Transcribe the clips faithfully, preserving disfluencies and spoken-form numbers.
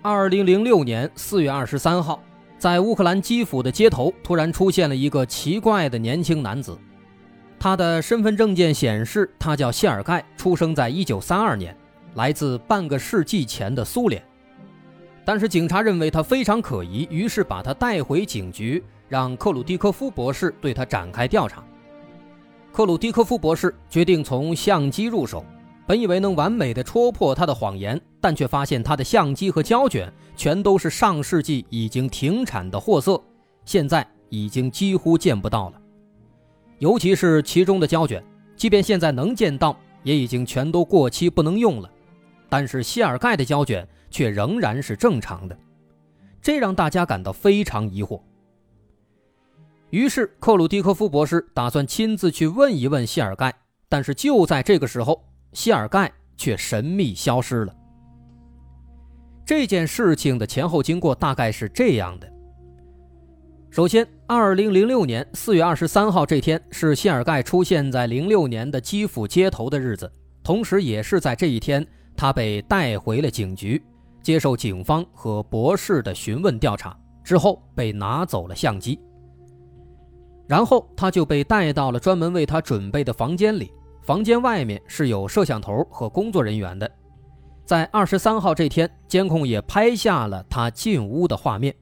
二零零六年四月二十三号，在乌克兰基辅的街头突然出现了一个奇怪的年轻男子，他的身份证件显示他叫谢尔盖，出生在一九三二年，来自半个世纪前的苏联。但是警察认为他非常可疑，于是把他带回警局，让克鲁蒂科夫博士对他展开调查。克鲁蒂科夫博士决定从相机入手，本以为能完美的戳破他的谎言，但却发现他的相机和胶卷全都是上世纪已经停产的货色，现在已经几乎见不到了。尤其是其中的胶卷，即便现在能见到，也已经全都过期不能用了。但是谢尔盖的胶卷却仍然是正常的，这让大家感到非常疑惑。于是克鲁蒂科夫博士打算亲自去问一问谢尔盖，但是就在这个时候，谢尔盖却神秘消失了。这件事情的前后经过大概是这样的：首先，二零零六年四月二十三号这天是谢尔盖出现在零六年的基辅街头的日子，同时也是在这一天，他被带回了警局，接受警方和博士的询问调查，之后被拿走了相机。然后他就被带到了专门为他准备的房间里，房间外面是有摄像头和工作人员的。在二十三号这天，监控也拍下了他进屋的画面。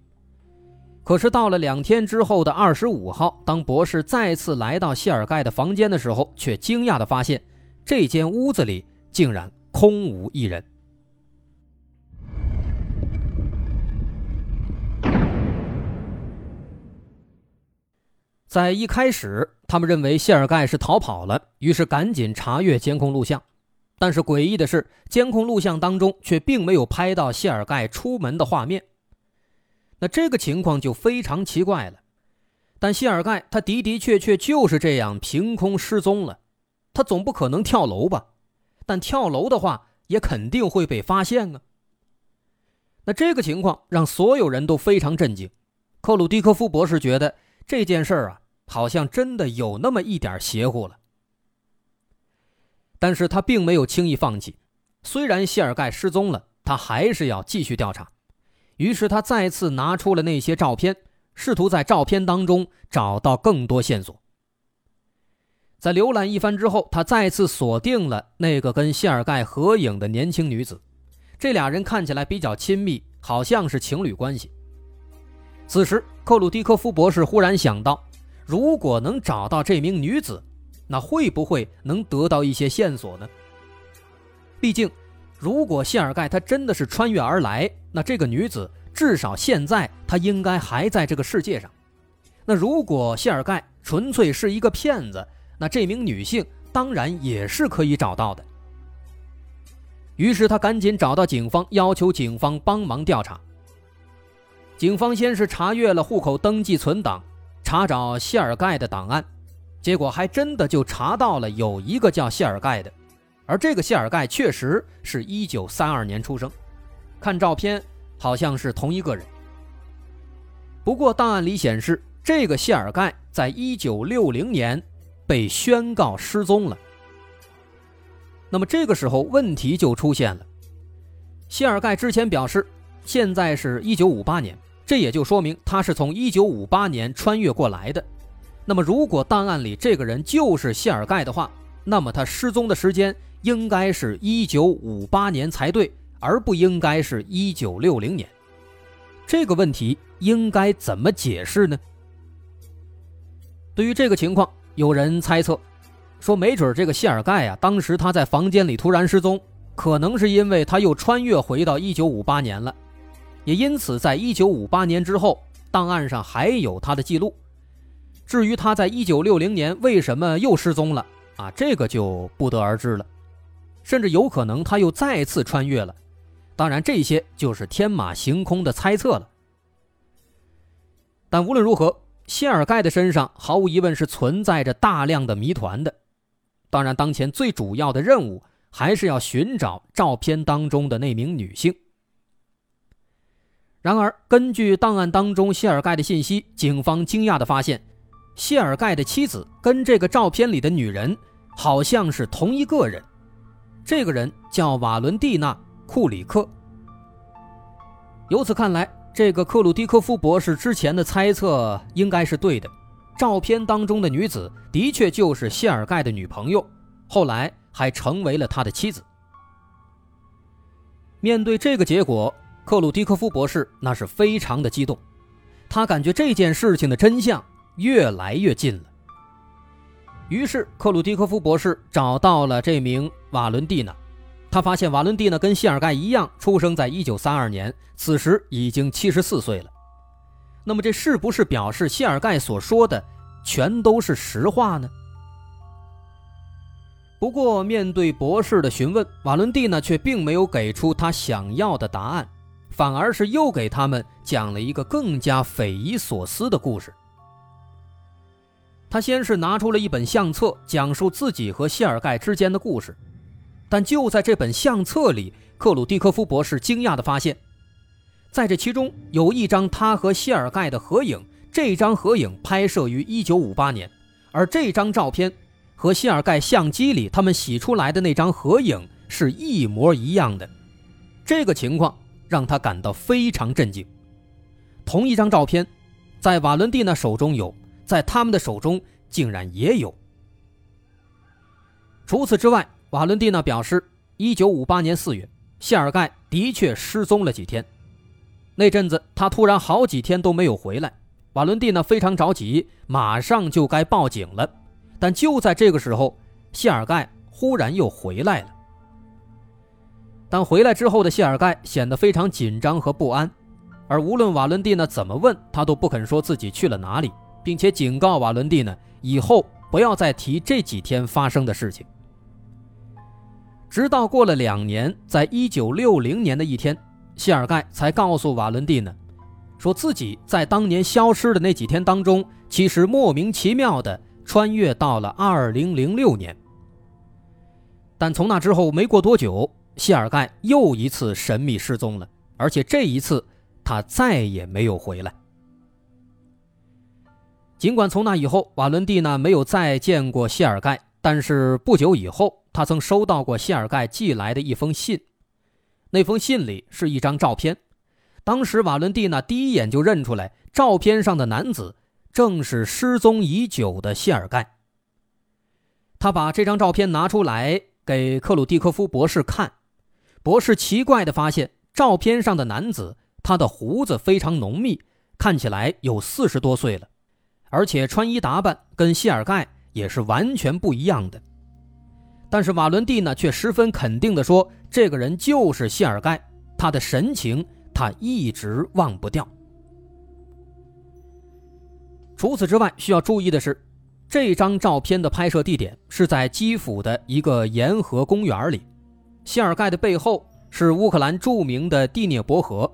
可是到了两天之后的二十五号，当博士再次来到谢尔盖的房间的时候，却惊讶地发现这间屋子里竟然空无一人。在一开始，他们认为谢尔盖是逃跑了，于是赶紧查阅监控录像。但是诡异的是，监控录像当中却并没有拍到谢尔盖出门的画面。那这个情况就非常奇怪了。但谢尔盖他的的确确就是这样凭空失踪了，他总不可能跳楼吧？但跳楼的话也肯定会被发现啊。那这个情况让所有人都非常震惊。克鲁蒂科夫博士觉得这件事儿啊，好像真的有那么一点邪乎了。但是他并没有轻易放弃，虽然谢尔盖失踪了，他还是要继续调查。于是他再次拿出了那些照片，试图在照片当中找到更多线索。在浏览一番之后，他再次锁定了那个跟谢尔盖合影的年轻女子，这俩人看起来比较亲密，好像是情侣关系。此时克鲁蒂科夫博士忽然想到，如果能找到这名女子，那会不会能得到一些线索呢？毕竟如果谢尔盖他真的是穿越而来，那这个女子至少现在她应该还在这个世界上。那如果谢尔盖纯粹是一个骗子，那这名女性当然也是可以找到的。于是他赶紧找到警方，要求警方帮忙调查。警方先是查阅了户口登记存档，查找谢尔盖的档案，结果还真的就查到了有一个叫谢尔盖的，而这个谢尔盖确实是一九三二年出生，看照片好像是同一个人。不过档案里显示，这个谢尔盖在一九六零年被宣告失踪了。那么这个时候问题就出现了，谢尔盖之前表示现在是一九五八年，这也就说明他是从一九五八年穿越过来的。那么如果档案里这个人就是谢尔盖的话，那么他失踪的时间应该是一九五八年才对，而不应该是一九六零年。这个问题应该怎么解释呢？对于这个情况，有人猜测说，没准这个谢尔盖啊，当时他在房间里突然失踪，可能是因为他又穿越回到一九五八年了，也因此在一九五八年之后档案上还有他的记录。至于他在一九六零年为什么又失踪了啊，这个就不得而知了。甚至有可能他又再次穿越了，当然这些就是天马行空的猜测了。但无论如何，谢尔盖的身上毫无疑问是存在着大量的谜团的。当然当前最主要的任务还是要寻找照片当中的那名女性。然而根据档案当中谢尔盖的信息，警方惊讶地发现，谢尔盖的妻子跟这个照片里的女人好像是同一个人，这个人叫瓦伦蒂娜·库里克。由此看来，这个克鲁迪科夫博士之前的猜测应该是对的，照片当中的女子的确就是谢尔盖的女朋友，后来还成为了他的妻子。面对这个结果，克鲁迪科夫博士那是非常的激动，他感觉这件事情的真相越来越近了。于是克鲁迪科夫博士找到了这名瓦伦蒂娜，他发现瓦伦蒂娜跟谢尔盖一样出生在一九三二年，此时已经七十四岁了。那么这是不是表示谢尔盖所说的全都是实话呢？不过面对博士的询问，瓦伦蒂娜却并没有给出他想要的答案，反而是又给他们讲了一个更加匪夷所思的故事。他先是拿出了一本相册，讲述自己和谢尔盖之间的故事。但就在这本相册里，克鲁蒂科夫博士惊讶地发现，在这其中有一张他和谢尔盖的合影，这张合影拍摄于一九五八年，而这张照片和谢尔盖相机里他们洗出来的那张合影是一模一样的。这个情况让他感到非常震惊。同一张照片在瓦伦蒂娜手中有，在他们的手中竟然也有。除此之外，瓦伦蒂娜表示一九五八年四月谢尔盖的确失踪了几天，那阵子他突然好几天都没有回来，瓦伦蒂娜非常着急，马上就该报警了。但就在这个时候，谢尔盖忽然又回来了。但回来之后的谢尔盖显得非常紧张和不安，而无论瓦伦蒂娜怎么问，他都不肯说自己去了哪里，并且警告瓦伦蒂娜以后不要再提这几天发生的事情。直到过了两年，在一九六零年的一天，谢尔盖才告诉瓦伦蒂娜，说自己在当年消失的那几天当中，其实莫名其妙地穿越到了二零零六年。但从那之后没过多久，谢尔盖又一次神秘失踪了，而且这一次他再也没有回来。尽管从那以后瓦伦蒂娜没有再见过谢尔盖，但是不久以后他曾收到过谢尔盖寄来的一封信，那封信里是一张照片。当时瓦伦蒂娜第一眼就认出来，照片上的男子正是失踪已久的谢尔盖。他把这张照片拿出来给克鲁蒂科夫博士看，博士奇怪地发现，照片上的男子他的胡子非常浓密，看起来有四十多岁了，而且穿衣打扮跟谢尔盖也是完全不一样的。但是瓦伦蒂娜却十分肯定地说，这个人就是谢尔盖，他的神情他一直忘不掉。除此之外，需要注意的是，这张照片的拍摄地点是在基辅的一个沿河公园里，谢尔盖的背后是乌克兰著名的第聂伯河。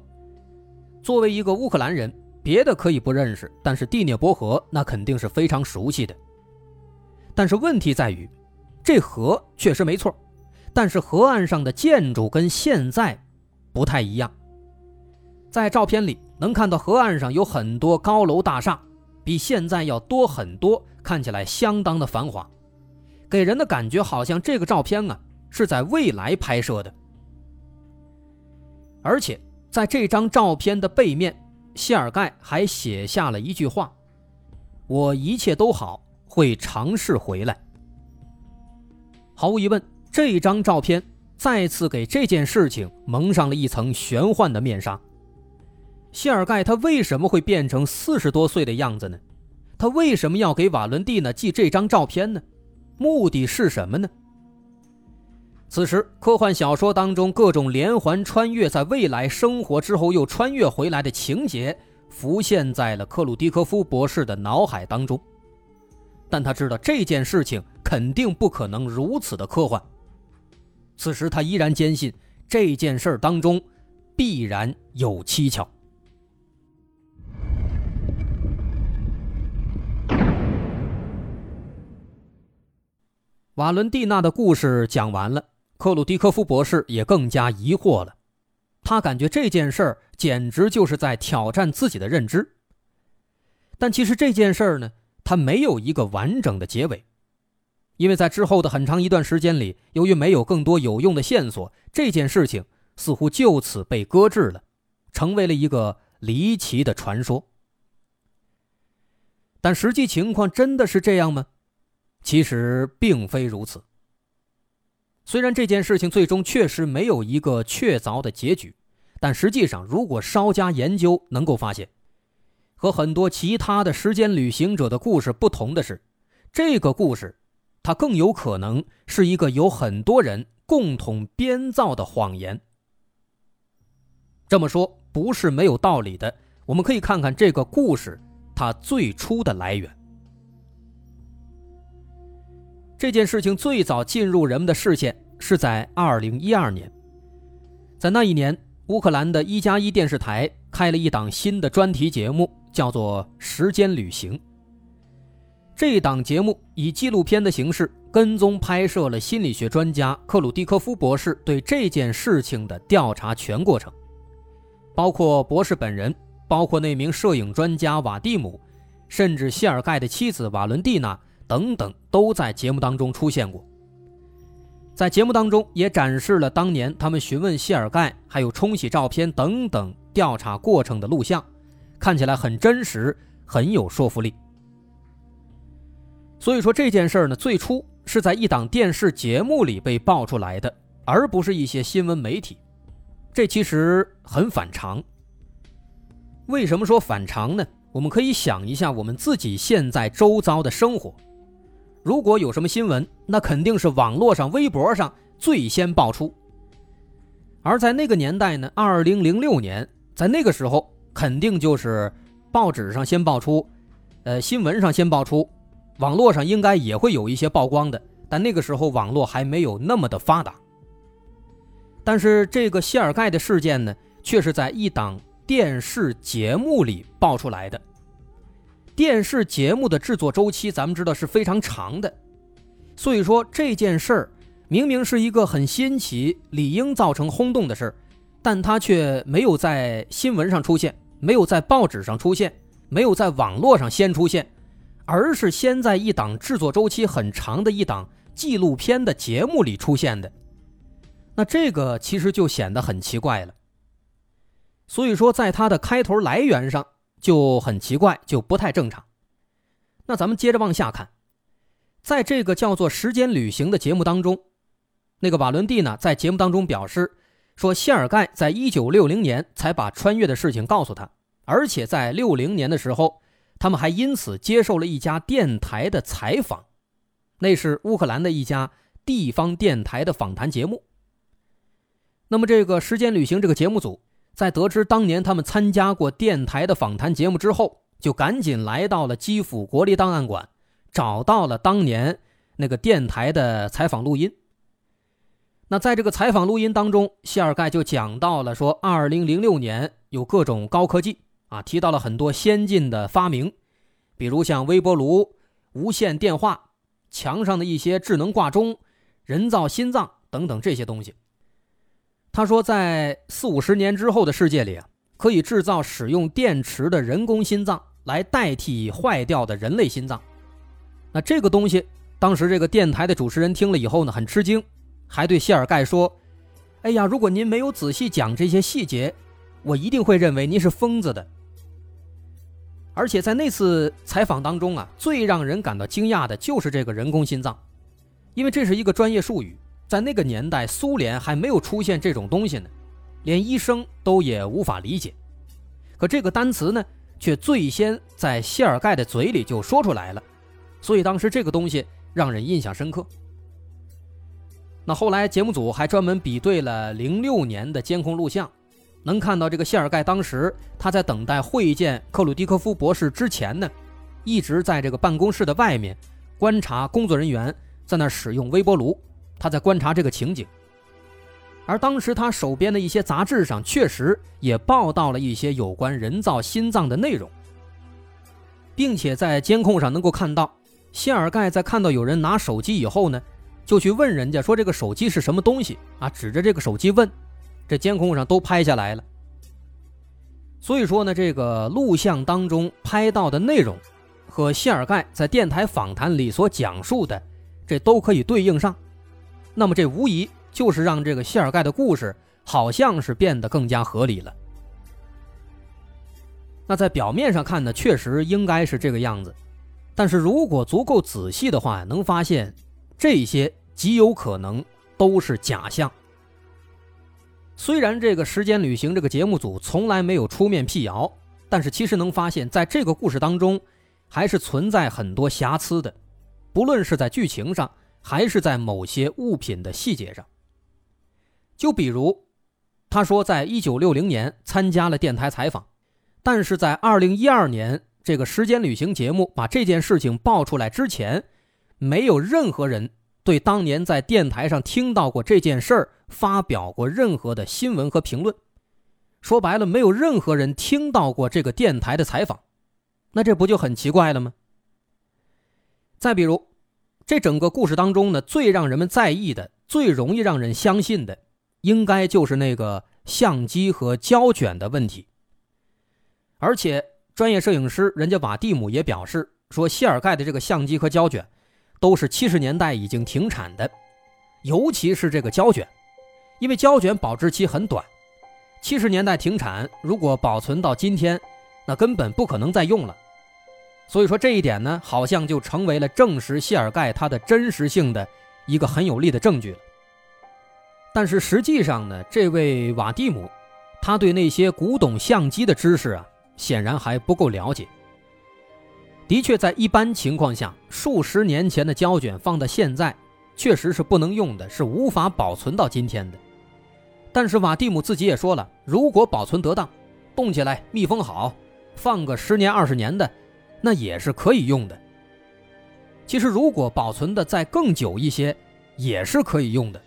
作为一个乌克兰人，别的可以不认识，但是第聂伯河那肯定是非常熟悉的。但是问题在于，这河确实没错，但是河岸上的建筑跟现在不太一样。在照片里能看到河岸上有很多高楼大厦，比现在要多很多，看起来相当的繁华，给人的感觉好像这个照片啊是在未来拍摄的。而且在这张照片的背面，谢尔盖还写下了一句话：我一切都好，会尝试回来。毫无疑问，这一张照片再次给这件事情蒙上了一层玄幻的面纱。谢尔盖他为什么会变成四十多岁的样子呢？他为什么要给瓦伦蒂娜寄这张照片呢？目的是什么呢？此时科幻小说当中各种连环穿越，在未来生活之后又穿越回来的情节浮现在了克鲁迪科夫博士的脑海当中，但他知道这件事情肯定不可能如此的科幻。此时他依然坚信这件事当中必然有蹊跷。瓦伦蒂娜的故事讲完了，克鲁迪科夫博士也更加疑惑了，他感觉这件事儿简直就是在挑战自己的认知。但其实这件事儿呢，它没有一个完整的结尾，因为在之后的很长一段时间里，由于没有更多有用的线索，这件事情似乎就此被搁置了，成为了一个离奇的传说。但实际情况真的是这样吗？其实并非如此。虽然这件事情最终确实没有一个确凿的结局，但实际上如果稍加研究，能够发现和很多其他的时间旅行者的故事不同的是，这个故事它更有可能是一个由很多人共同编造的谎言。这么说不是没有道理的，我们可以看看这个故事它最初的来源。这件事情最早进入人们的视线是在二零一二年，在那一年，乌克兰的一加一电视台开了一档新的专题节目，叫做《时间旅行》。这档节目以纪录片的形式跟踪拍摄了心理学专家克鲁迪科夫博士对这件事情的调查全过程，包括博士本人，包括那名摄影专家瓦蒂姆，甚至谢尔盖的妻子瓦伦蒂娜等等，都在节目当中出现过。在节目当中也展示了当年他们询问谢尔盖还有冲洗照片等等调查过程的录像，看起来很真实，很有说服力。所以说这件事呢，最初是在一档电视节目里被爆出来的，而不是一些新闻媒体。这其实很反常。为什么说反常呢？我们可以想一下我们自己现在周遭的生活，如果有什么新闻，那肯定是网络上微博上最先爆出。而在那个年代呢，二零零六年，在那个时候肯定就是报纸上先爆出，呃，新闻上先爆出，网络上应该也会有一些曝光的，但那个时候网络还没有那么的发达。但是这个谢尔盖的事件呢，却是在一档电视节目里爆出来的。电视节目的制作周期咱们知道是非常长的，所以说这件事儿明明是一个很新奇，理应造成轰动的事儿，但它却没有在新闻上出现，没有在报纸上出现，没有在网络上先出现，而是先在一档制作周期很长的一档纪录片的节目里出现的。那这个其实就显得很奇怪了。所以说在它的开头来源上就很奇怪，就不太正常。那咱们接着往下看，在这个叫做时间旅行的节目当中，那个瓦伦蒂娜在节目当中表示说，谢尔盖在一九六零年才把穿越的事情告诉他，而且在六零年的时候他们还因此接受了一家电台的采访，那是乌克兰的一家地方电台的访谈节目。那么这个时间旅行这个节目组在得知当年他们参加过电台的访谈节目之后，就赶紧来到了基辅国立档案馆，找到了当年那个电台的采访录音。那在这个采访录音当中，谢尔盖就讲到了说二零零六年有各种高科技啊，提到了很多先进的发明，比如像微波炉、无线电话、墙上的一些智能挂钟、人造心脏等等这些东西。他说在四五十年之后的世界里啊，可以制造使用电池的人工心脏来代替坏掉的人类心脏。那这个东西当时这个电台的主持人听了以后呢，很吃惊，还对谢尔盖说，哎呀，如果您没有仔细讲这些细节，我一定会认为您是疯子的。而且在那次采访当中啊，最让人感到惊讶的就是这个人工心脏，因为这是一个专业术语，在那个年代苏联还没有出现这种东西呢，连医生都也无法理解。可这个单词呢，却最先在谢尔盖的嘴里就说出来了，所以当时这个东西让人印象深刻。那后来节目组还专门比对了零六年的监控录像，能看到这个谢尔盖当时他在等待会见克鲁迪科夫博士之前呢，一直在这个办公室的外面观察工作人员在那使用微波炉，他在观察这个情景。而当时他手边的一些杂志上确实也报道了一些有关人造心脏的内容，并且在监控上能够看到，谢尔盖在看到有人拿手机以后呢，就去问人家说这个手机是什么东西啊，指着这个手机问，这监控上都拍下来了。所以说呢，这个录像当中拍到的内容和谢尔盖在电台访谈里所讲述的，这都可以对应上。那么这无疑就是让这个谢尔盖的故事好像是变得更加合理了。那在表面上看呢，确实应该是这个样子，但是如果足够仔细的话，能发现这些极有可能都是假象。虽然这个时间旅行这个节目组从来没有出面辟谣，但是其实能发现在这个故事当中还是存在很多瑕疵的，不论是在剧情上还是在某些物品的细节上。就比如他说在一九六零年参加了电台采访，但是在二零一二年这个时间旅行节目把这件事情爆出来之前，没有任何人对当年在电台上听到过这件事儿发表过任何的新闻和评论。说白了，没有任何人听到过这个电台的采访，那这不就很奇怪了吗？再比如这整个故事当中呢，最让人们在意的，最容易让人相信的，应该就是那个相机和胶卷的问题。而且专业摄影师人家瓦蒂姆也表示说，谢尔盖的这个相机和胶卷都是七十年代已经停产的，尤其是这个胶卷，因为胶卷保质期很短，七十年代停产，如果保存到今天，那根本不可能再用了。所以说这一点呢，好像就成为了证实谢尔盖他的真实性的一个很有力的证据了。但是实际上呢，这位瓦蒂姆他对那些古董相机的知识啊，显然还不够了解。的确在一般情况下，数十年前的胶卷放到现在确实是不能用的，是无法保存到今天的。但是瓦蒂姆自己也说了，如果保存得当，冻起来密封好，放个十年二十年的，那也是可以用的。其实如果保存的再更久一些，也是可以用的。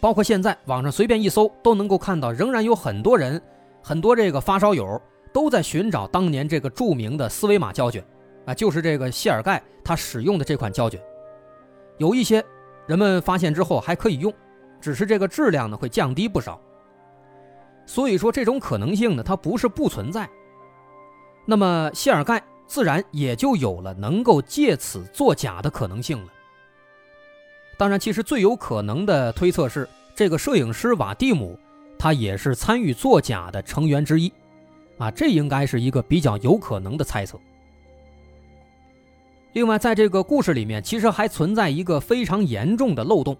包括现在网上随便一搜都能够看到，仍然有很多人，很多这个发烧友都在寻找当年这个著名的斯威玛胶卷啊，就是这个谢尔盖他使用的这款胶卷。有一些人们发现之后还可以用，只是这个质量呢会降低不少。所以说这种可能性呢，它不是不存在。那么谢尔盖自然也就有了能够借此作假的可能性了。当然，其实最有可能的推测是，这个摄影师瓦蒂姆他也是参与作假的成员之一啊，这应该是一个比较有可能的猜测。另外，在这个故事里面其实还存在一个非常严重的漏洞，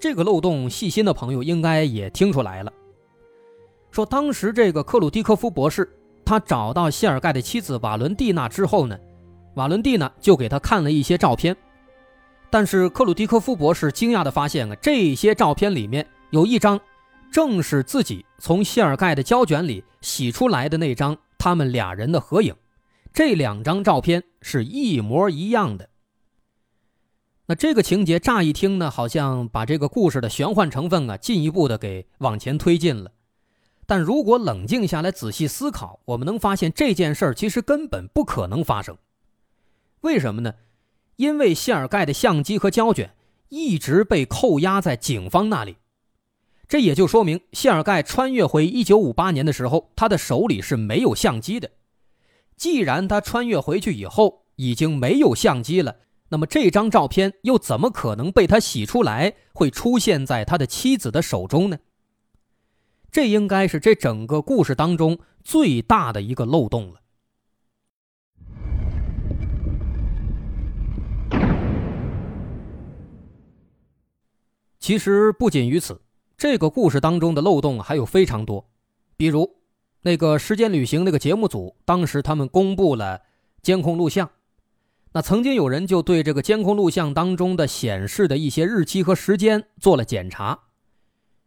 这个漏洞细心的朋友应该也听出来了。说当时这个克鲁蒂科夫博士他找到谢尔盖的妻子瓦伦蒂娜之后呢，瓦伦蒂娜就给他看了一些照片，但是克鲁迪科夫博士惊讶地发现啊，这些照片里面有一张正是自己从谢尔盖的胶卷里洗出来的那张他们俩人的合影，这两张照片是一模一样的。那这个情节乍一听呢，好像把这个故事的玄幻成分啊进一步的给往前推进了。但如果冷静下来仔细思考，我们能发现这件事儿其实根本不可能发生。为什么呢？因为谢尔盖的相机和胶卷一直被扣押在警方那里，这也就说明谢尔盖穿越回一九五八年的时候，他的手里是没有相机的。既然他穿越回去以后已经没有相机了，那么这张照片又怎么可能被他洗出来会出现在他的妻子的手中呢？这应该是这整个故事当中最大的一个漏洞了。其实不仅于此，这个故事当中的漏洞还有非常多。比如那个时间旅行那个节目组，当时他们公布了监控录像，那曾经有人就对这个监控录像当中的显示的一些日期和时间做了检查，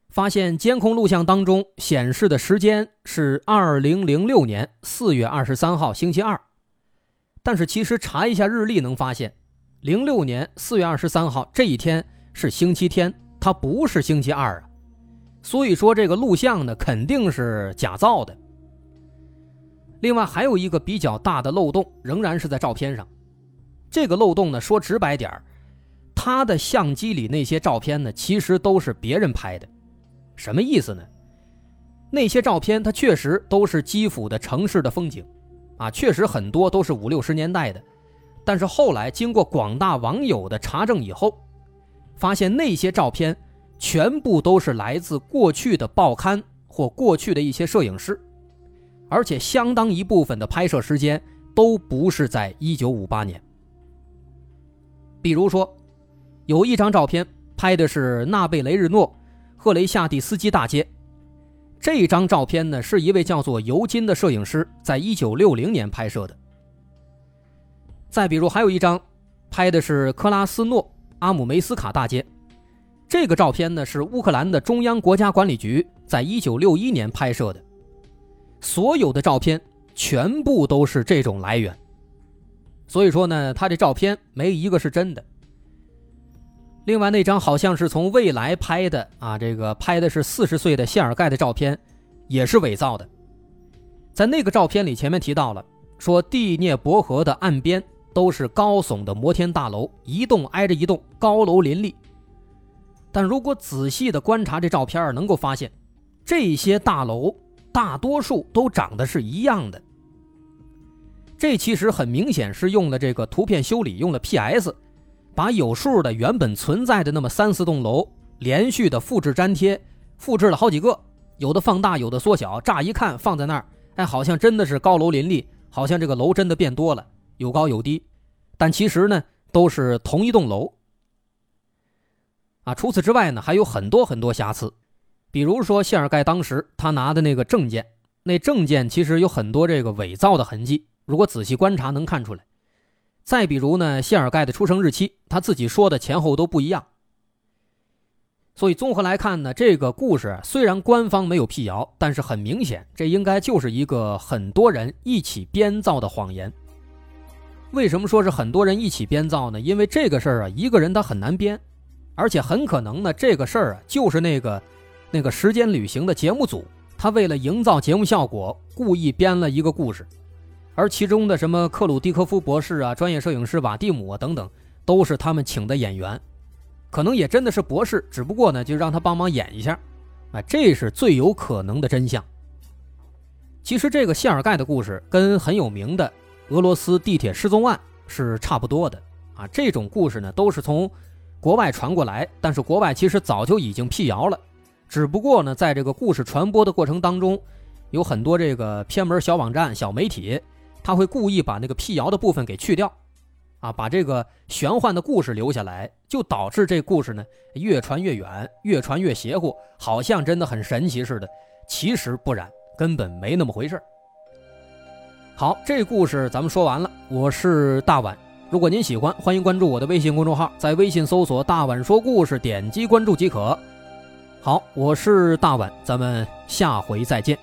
发现监控录像当中显示的时间是二零零六年四月二十三号星期二，但是其实查一下日历能发现零六年四月二十三号这一天是星期天，它不是星期二啊。所以说这个录像呢肯定是假造的。另外还有一个比较大的漏洞，仍然是在照片上。这个漏洞呢，说直白点儿，他的相机里那些照片呢，其实都是别人拍的。什么意思呢？那些照片它确实都是基辅的城市的风景啊，确实很多都是五六十年代的，但是后来经过广大网友的查证以后，发现那些照片全部都是来自过去的报刊或过去的一些摄影师，而且相当一部分的拍摄时间都不是在一九五八年。比如说有一张照片拍的是纳贝雷日诺赫雷夏蒂斯基大街，这张照片呢是一位叫做尤金的摄影师在一九六零年拍摄的。再比如还有一张拍的是科拉斯诺阿姆梅斯卡大街，这个照片呢是乌克兰的中央国家管理局在一九六一年拍摄的。所有的照片全部都是这种来源，所以说呢他这照片没一个是真的。另外那张好像是从未来拍的啊，这个拍的是四十岁的谢尔盖的照片也是伪造的。在那个照片里前面提到了，说第聂伯河的岸边都是高耸的摩天大楼，一栋挨着一栋，高楼林立。但如果仔细的观察这照片，能够发现这些大楼大多数都长得是一样的。这其实很明显是用了这个图片修理，用了 P S， 把有数的原本存在的那么三四栋楼连续的复制粘贴，复制了好几个，有的放大有的缩小，乍一看放在那儿，哎，好像真的是高楼林立，好像这个楼真的变多了，有高有低，但其实呢都是同一栋楼啊。除此之外呢还有很多很多瑕疵，比如说谢尔盖当时他拿的那个证件，那证件其实有很多这个伪造的痕迹，如果仔细观察能看出来。再比如呢谢尔盖的出生日期他自己说的前后都不一样。所以综合来看呢，这个故事虽然官方没有辟谣，但是很明显这应该就是一个很多人一起编造的谎言。为什么说是很多人一起编造呢？因为这个事儿啊一个人他很难编，而且很可能呢这个事儿啊就是那个那个时间旅行的节目组，他为了营造节目效果故意编了一个故事，而其中的什么克鲁蒂科夫博士啊、专业摄影师瓦蒂姆啊等等，都是他们请的演员，可能也真的是博士，只不过呢就让他帮忙演一下啊，这是最有可能的真相。其实这个谢尔盖的故事跟很有名的俄罗斯地铁失踪案是差不多的啊，这种故事呢都是从国外传过来，但是国外其实早就已经辟谣了，只不过呢在这个故事传播的过程当中，有很多这个偏门小网站小媒体，他会故意把那个辟谣的部分给去掉啊，把这个玄幻的故事留下来，就导致这故事呢越传越远，越传越邪乎，好像真的很神奇似的，其实不然，根本没那么回事。好，这故事咱们说完了，我是大碗。如果您喜欢，欢迎关注我的微信公众号，在微信搜索大碗说故事，点击关注即可。好，我是大碗，咱们下回再见。